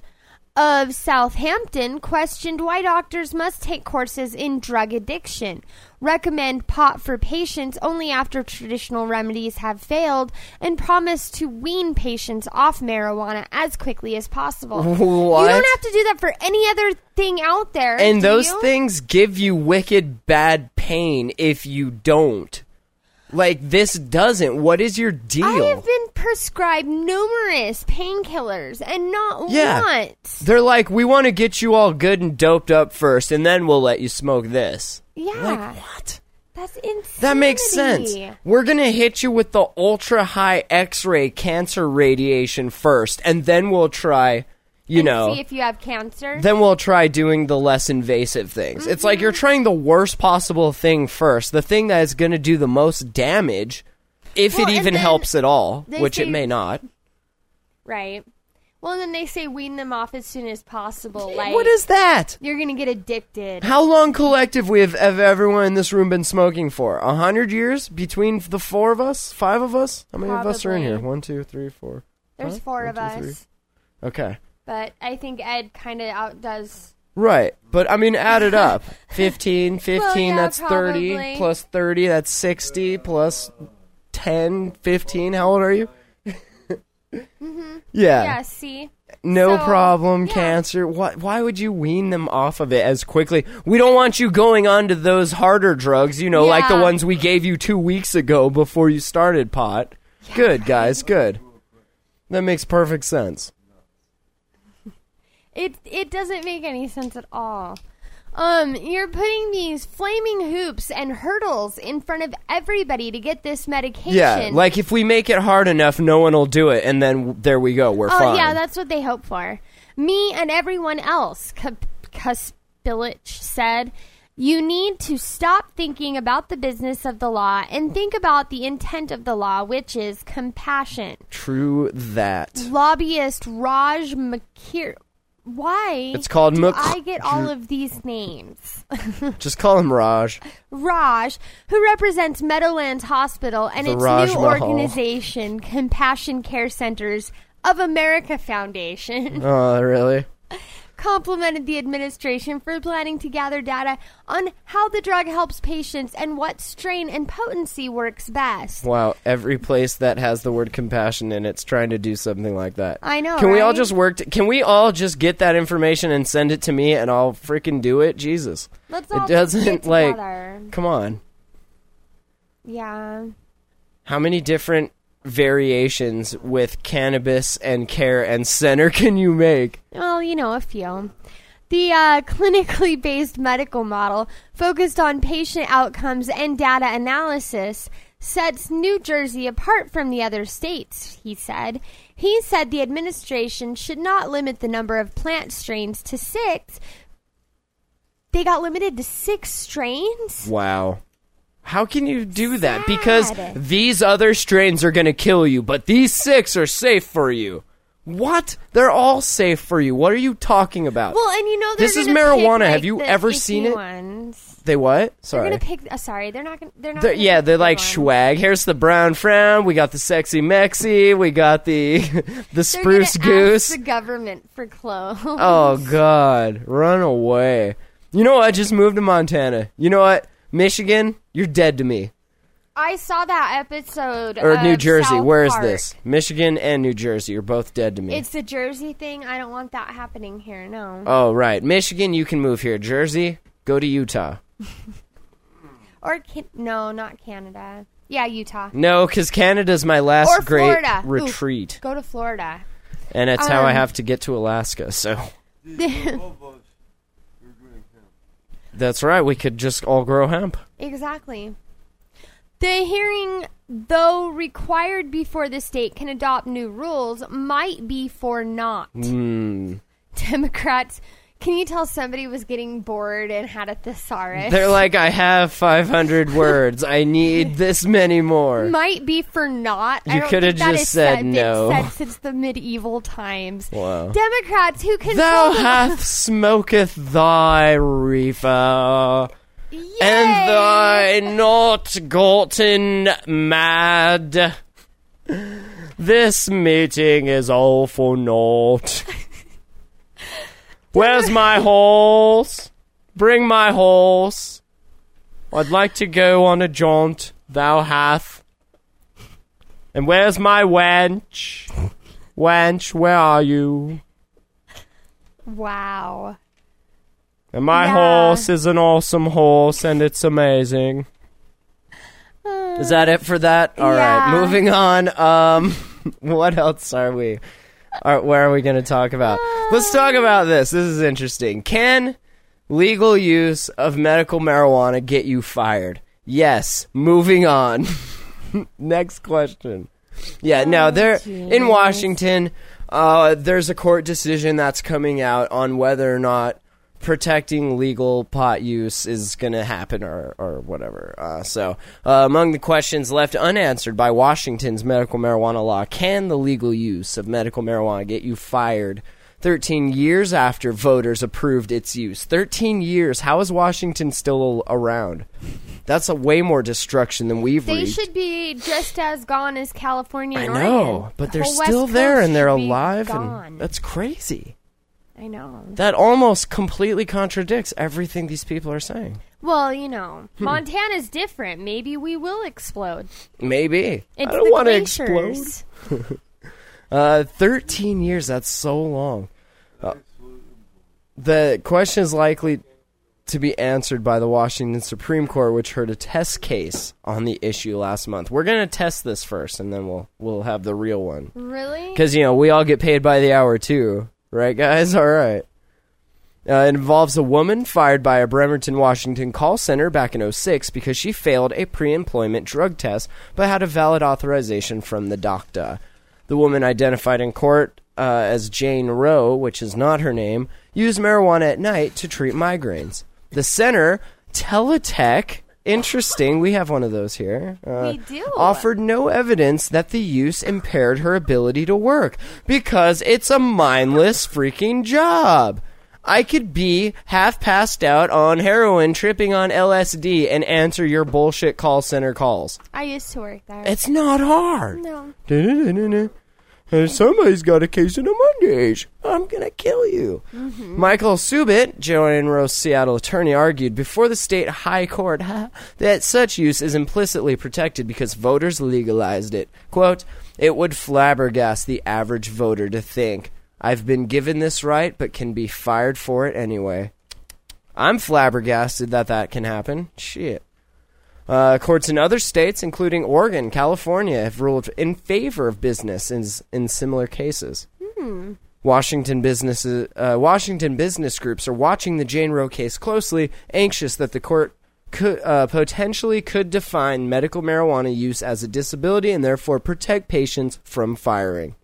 of Southampton questioned why doctors must take courses in drug addiction, recommend pot for patients only after traditional remedies have failed, and promise to wean patients off marijuana as quickly as possible. What? You don't have to do that for any other thing out there. And those you? things give you wicked bad pain if you don't. Like, this doesn't. What is your deal? I have been prescribed numerous painkillers and not yeah. once. They're like, we want to get you all good and doped up first, and then we'll let you smoke this. Yeah. Like, what? That's insane. That makes sense. We're going to hit you with the ultra-high X-ray cancer radiation first, and then we'll try... You and know, see if you have cancer. Then we'll try doing the less invasive things. Mm-hmm. It's like you're trying the worst possible thing first, the thing that is going to do the most damage, if well, it even helps at all, which say, it may not. Right. Well, and then they say wean them off as soon as possible. Like, what is that? You're going to get addicted. How long collectively have, have everyone in this room been smoking for? A hundred years between the four of us? Five of us? How many Probably. of us are in here? One, two, three, four. There's huh? four One, of two, us. Three. Okay. But I think Ed kind of outdoes... Right. But, I mean, add it up. fifteen, fifteen, well, yeah, that's probably. thirty. Plus thirty, that's sixty. Plus ten, fifteen. How old are you? mm-hmm. Yeah. Yeah, see? No so, problem, yeah. Cancer. Why, why would you wean them off of it as quickly? We don't want you going on to those harder drugs, you know, yeah. like the ones we gave you two weeks ago before you started pot. Yeah. Good, guys, good. That makes perfect sense. It it doesn't make any sense at all. Um, you're putting these flaming hoops and hurdles in front of everybody to get this medication. Yeah, like if we make it hard enough, no one will do it, and then there we go, we're oh, fine. Oh, yeah, that's what they hope for. Me and everyone else, Kaspilich said, you need to stop thinking about the business of the law and think about the intent of the law, which is compassion. True that. Lobbyist Raj McKeer... Why it's called do Mc- I get all of these names? Just call him Raj. Raj, who represents Meadowlands Hospital and the its Raj new Mahal. organization, Compassion Care Centers of America Foundation. Oh, really? Complimented the administration for planning to gather data on how the drug helps patients and what strain and potency works best. Wow, every place that has the word compassion in it's trying to do something like that. I know, Can right? we all just work? T- can we all just get that information and send it to me and I'll freaking do it? Jesus. Let's all it doesn't, get together. Like, come on. Yeah. How many different... variations with cannabis and care and center can you make? Well, you know, a few. The uh, clinically based medical model focused on patient outcomes and data analysis sets New Jersey apart from the other states, he said. He said the administration should not limit the number of plant strains to six. They got limited to six strains? Wow. How can you do that? Sad. Because these other strains are going to kill you, but these six are safe for you. What? They're all safe for you. What are you talking about? Well, and you know this is marijuana. Pick, like, have you ever seen it? Ones. They what? Sorry. They're gonna pick. Uh, sorry, they're not gonna. They're not. They're, gonna yeah, they're like ones. Swag. Here's the brown frown. We got the sexy Mexi. We got the the spruce they're gonna goose. Ask the government for clothes. Oh God, run away! You know what? Just move to Montana. You know what? Michigan, you're dead to me. I saw that episode Or of New Jersey. South Where Park. Is this? Michigan and New Jersey are both dead to me. It's the Jersey thing. I don't want that happening here, no. Oh, right. Michigan, you can move here. Jersey, go to Utah. or, can- no, not Canada. Yeah, Utah. No, because Canada's my last or great Florida. Retreat. Ooh, go to Florida. And that's um, how I have to get to Alaska, so. That's right. We could just all grow hemp. Exactly. The hearing, though required before the state can adopt new rules, might be for naught. Mm. Democrats, can you tell somebody was getting bored and had a thesaurus? They're like, I have five hundred words. I need this many more. Might be for naught. You could have just said, said no. Said since the medieval times. Wow. Democrats who control... Thou hath smoketh thy reefer... Yay! And thy not gotten mad. This meeting is all for naught. Where's my horse? Bring my horse. I'd like to go on a jaunt, thou hath. And where's my wench? Wench, where are you? Wow. And my yeah. horse is an awesome horse, and it's amazing. Uh, is that it for that? All yeah. right, moving on. Um, what else are we? Are, where are we going to talk about? Uh, Let's talk about this. This is interesting. Can legal use of medical marijuana get you fired? Yes. Moving on. Next question. Yeah. Oh, now they're geez. in Washington. Uh, there's a court decision that's coming out on whether or not protecting legal pot use is going to happen or, or whatever. Uh, so uh, among the questions left unanswered by Washington's medical marijuana law, can the legal use of medical marijuana get you fired thirteen years after voters approved its use? thirteen years. How is Washington still around? That's a way more destruction than we've they reached. They should be just as gone as California and Oregon. I know, but they're the still West there Coast and they're alive. And that's crazy. I know. That almost completely contradicts everything these people are saying. Well, you know, hmm. Montana's different. Maybe we will explode. Maybe. It's I don't want to explode. uh, thirteen years, that's so long. Uh, the question is likely to be answered by the Washington Supreme Court, which heard a test case on the issue last month. We're going to test this first, and then we'll we'll have the real one. Really? Because, you know, we all get paid by the hour, too. Right, guys? All right. Uh, it involves a woman fired by a Bremerton, Washington call center back in oh six because she failed a pre-employment drug test but had a valid authorization from the doctor. The woman, identified in court uh, as Jane Rowe, which is not her name, used marijuana at night to treat migraines. The center, Teletech... Interesting. We have one of those here. Uh, we do. Offered no evidence that the use impaired her ability to work because it's a mindless freaking job. I could be half passed out on heroin, tripping on L S D, and answer your bullshit call center calls. I used to work there. It's not hard. No. Hey, somebody's got a case of pneumonia. I'm going to kill you. Mm-hmm. Michael Subit, Joanne Rose's Seattle attorney, argued before the state high court huh, that such use is implicitly protected because voters legalized it. Quote, it would flabbergast the average voter to think, I've been given this right but can be fired for it anyway. I'm flabbergasted that that can happen. Shit. Uh, courts in other states, including Oregon, California, have ruled in favor of business in, in similar cases. Hmm. Washington businesses, uh, Washington business groups are watching the Jane Roe case closely, anxious that the court could uh, potentially could define medical marijuana use as a disability and therefore protect patients from firing.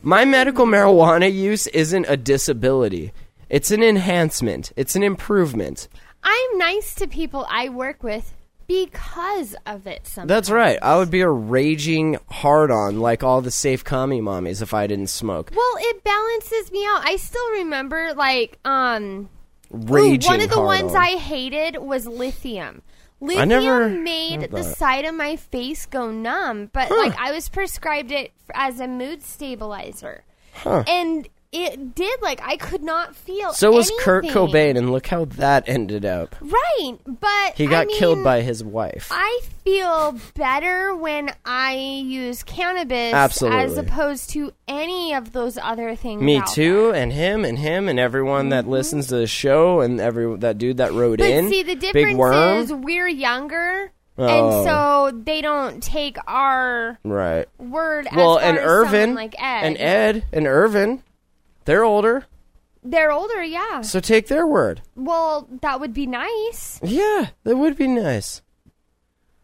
My medical marijuana use isn't a disability. It's an enhancement. It's an improvement. I'm nice to people I work with. because of it sometimes. That's right. I would be a raging hard-on like all the safe commie mommies if I didn't smoke. Well, it balances me out. I still remember, like, um... Raging ooh, one of the hard-on. Ones I hated was lithium. Lithium I never made the side of my face go numb, but, huh. like, I was prescribed it as a mood stabilizer. Huh. And... It did, like, I could not feel So was anything. Kurt Cobain, and look how that ended up. Right, but, He got I mean, killed by his wife. I feel better when I use cannabis Absolutely. As opposed to any of those other things Me out too, there. And him, and him, and everyone mm-hmm. that listens to the show, and every that dude that wrote but in. But see, the difference is we're younger... Oh. And so they don't take our right. word as well, and Irvin, like Ed. And Ed and Irvin, they're older. They're older, yeah. So take their word. Well, that would be nice. Yeah, that would be nice.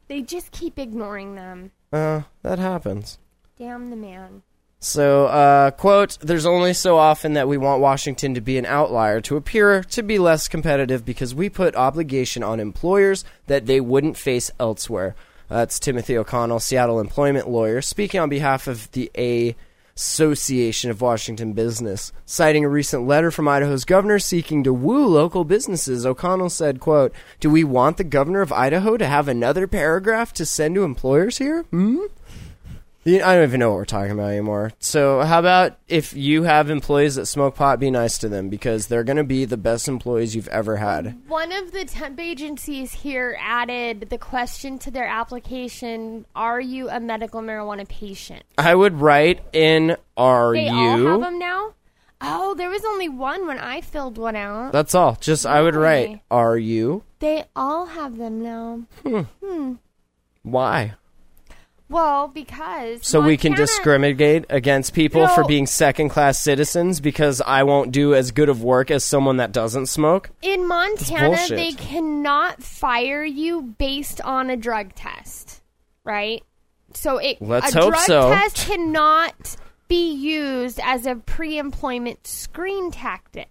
They just keep ignoring them. Uh, that happens. Damn the man. So, uh, quote, there's only so often that we want Washington to be an outlier, to appear to be less competitive because we put obligation on employers that they wouldn't face elsewhere. Uh, that's Timothy O'Connell, Seattle employment lawyer, speaking on behalf of the A. Association of Washington Business. Citing a recent letter from Idaho's governor seeking to woo local businesses, O'Connell said, quote, do we want the governor of Idaho to have another paragraph to send to employers here? Hmm? I don't even know what we're talking about anymore. So how about if you have employees that smoke pot, be nice to them because they're going to be the best employees you've ever had. One of the temp agencies here added the question to their application, are you a medical marijuana patient? I would write in, are they you? They all have them now? Oh, there was only one when I filled one out. That's all. Just really? I would write, are you? They all have them now. Hmm. hmm. Why? Well, because... So Montana, we can discriminate against people no. for being second-class citizens because I won't do as good of work as someone that doesn't smoke? In Montana, they cannot fire you based on a drug test, right? So it, Let's a hope drug so. Test cannot be used as a pre-employment screen tactic.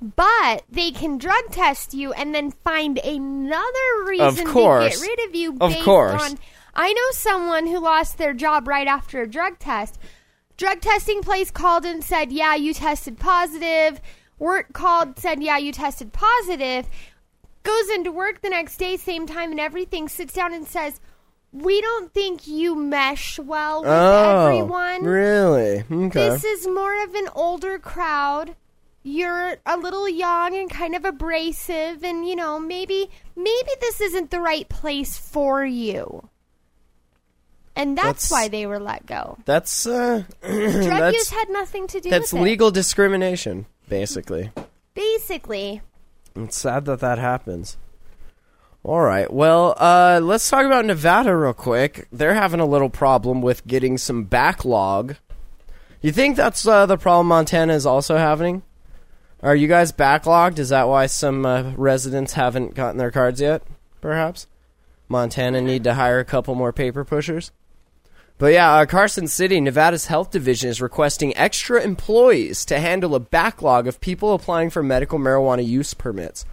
But they can drug test you and then find another reason to get rid of you based of course. On... I know someone who lost their job right after a drug test. Drug testing place called and said, yeah, you tested positive. Work called, said, yeah, you tested positive. Goes into work the next day, same time and everything, sits down and says, we don't think you mesh well with oh, everyone. Really? Okay. This is more of an older crowd. You're a little young and kind of abrasive and, you know, maybe maybe this isn't the right place for you. And that's, that's why they were let go. That's, uh... Drug that's, use had nothing to do with it. That's legal discrimination, basically. Basically. It's sad that that happens. All right, well, uh, let's talk about Nevada real quick. They're having a little problem with getting some backlog. You think that's uh, the problem Montana is also having? Are you guys backlogged? Is that why some uh, residents haven't gotten their cards yet, perhaps? Montana need to hire a couple more paper pushers? But yeah, uh, Carson City, Nevada's health division is requesting extra employees to handle a backlog of people applying for medical marijuana use permits.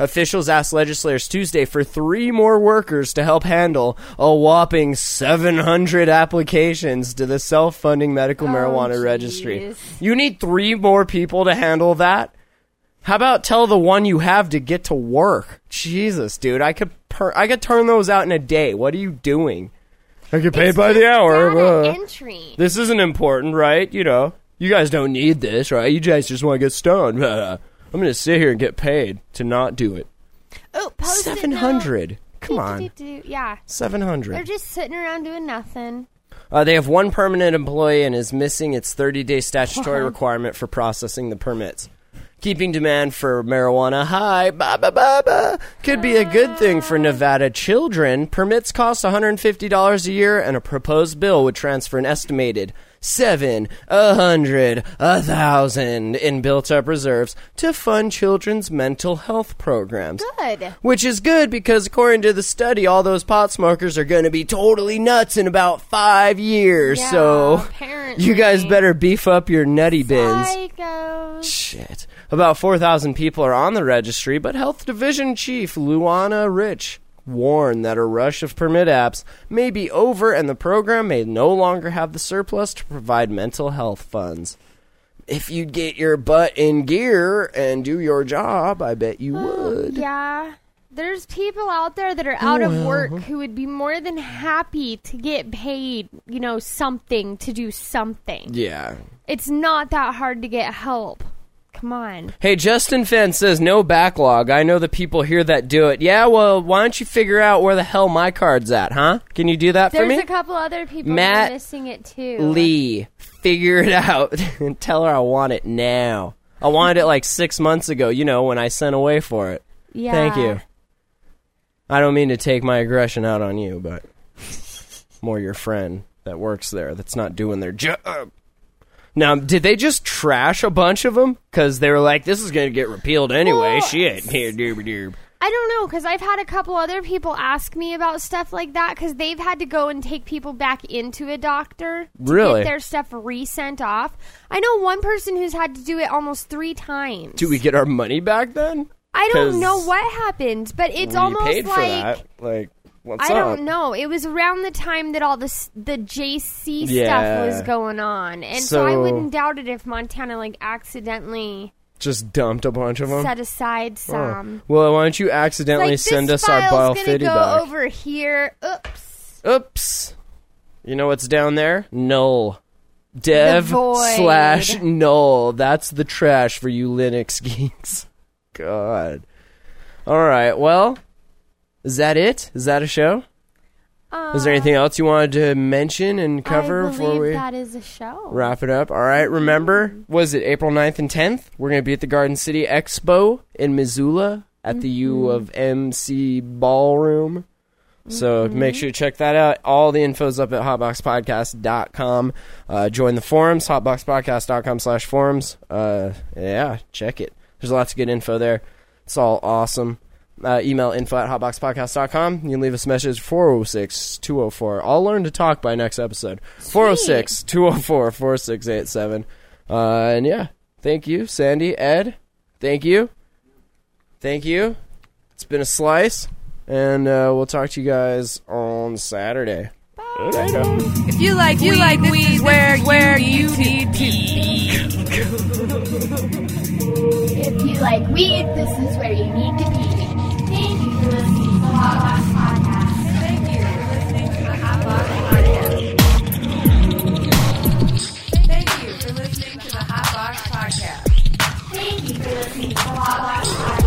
Officials asked legislators Tuesday for three more workers to help handle a whopping seven hundred applications to the self-funding medical oh, marijuana geez. Registry. You need three more people to handle that? How about tell the one you have to get to work? Jesus, dude, I could per- I could turn those out in a day. What are you doing? I get paid it's by the hour. Data uh, entry. This isn't important, right? You know, you guys don't need this, right? You guys just want to get stoned. I'm going to sit here and get paid to not do it. Oh, post seven hundred. It Come on. Yeah. seven hundred. They're just sitting around doing nothing. Uh, they have one permanent employee and is missing its thirty-day statutory requirement for processing the permits. Keeping demand for marijuana high ba, ba, ba, ba, could be a good thing for Nevada children. Permits cost one hundred fifty dollars a year, and a proposed bill would transfer an estimated seven, a hundred, a thousand in built-up reserves to fund children's mental health programs. Good. Which is good because, according to the study, all those pot smokers are going to be totally nuts in about five years. Yeah, so apparently. You guys better beef up your nutty bins. Psychos. Shit. About four thousand people are on the registry, but Health Division Chief Luana Rich warn that a rush of permit apps may be over and the program may no longer have the surplus to provide mental health funds. If you'd get your butt in gear and do your job, I bet you would. Uh, yeah. There's people out there that are out oh, of work well. who would be more than happy to get paid, you know, something to do something. Yeah. It's not that hard to get help. Come on. Hey, Justin Fenn says, no backlog. I know the people here that do it. Yeah, well, why don't you figure out where the hell my card's at, huh? Can you do that There's for me? There's a couple other people Matt missing it, too. Lee, figure it out and tell her I want it now. I wanted it like six months ago, you know, when I sent away for it. Yeah. Thank you. I don't mean to take my aggression out on you, but more your friend that works there that's not doing their job. Now, did they just trash a bunch of them? Because they were like, this is going to get repealed anyway. Well, shit. I don't know, because I've had a couple other people ask me about stuff like that, because they've had to go and take people back into a doctor to really? get their stuff resent off. I know one person who's had to do it almost three times. Do we get our money back then? I don't know what happened, but it's almost like... We paid for that. Like... What's I up? don't know. It was around the time that all this, the J C yeah. stuff was going on. And so, so I wouldn't doubt it if Montana like accidentally... Just dumped a bunch of them? Set aside some. Oh. Well, why don't you accidentally like, send us our Bile Fitty back? This file's going to go over here. Oops. Oops. You know what's down there? Null. Dev slash null. That's the trash for you Linux geeks. God. All right. Well... Is that it? Is that a show? Uh, is there anything else you wanted to mention and cover before we that is a show. wrap it up? All right. Remember, mm-hmm. was it April ninth and tenth? We're going to be at the Garden City Expo in Missoula at mm-hmm. the U of M C Ballroom. So mm-hmm. make sure you check that out. All the info's up at hotbox podcast dot com. Uh, join the forums, hotbox podcast dot com slash forums. Uh, yeah, check it. There's lots of good info there. It's all awesome. Uh, email info at hotbox podcast dot com. You can leave us a message four oh six, two oh four. I'll learn to talk by next episode. four oh six, two oh four, four six eight seven. Uh, and yeah, thank you, Sandy, Ed. Thank you. Thank you. It's been a slice. And uh, we'll talk to you guys on Saturday. Bye. If you like, you like, this is where, where you need to be. If you like weed, this is where you need to be. Thank you for listening to the Hotbox Podcast. Thank you for listening to the Hotbox Podcast. Thank you for listening to the Hotbox Podcast. Thank you for listening to the Hotbox Podcast.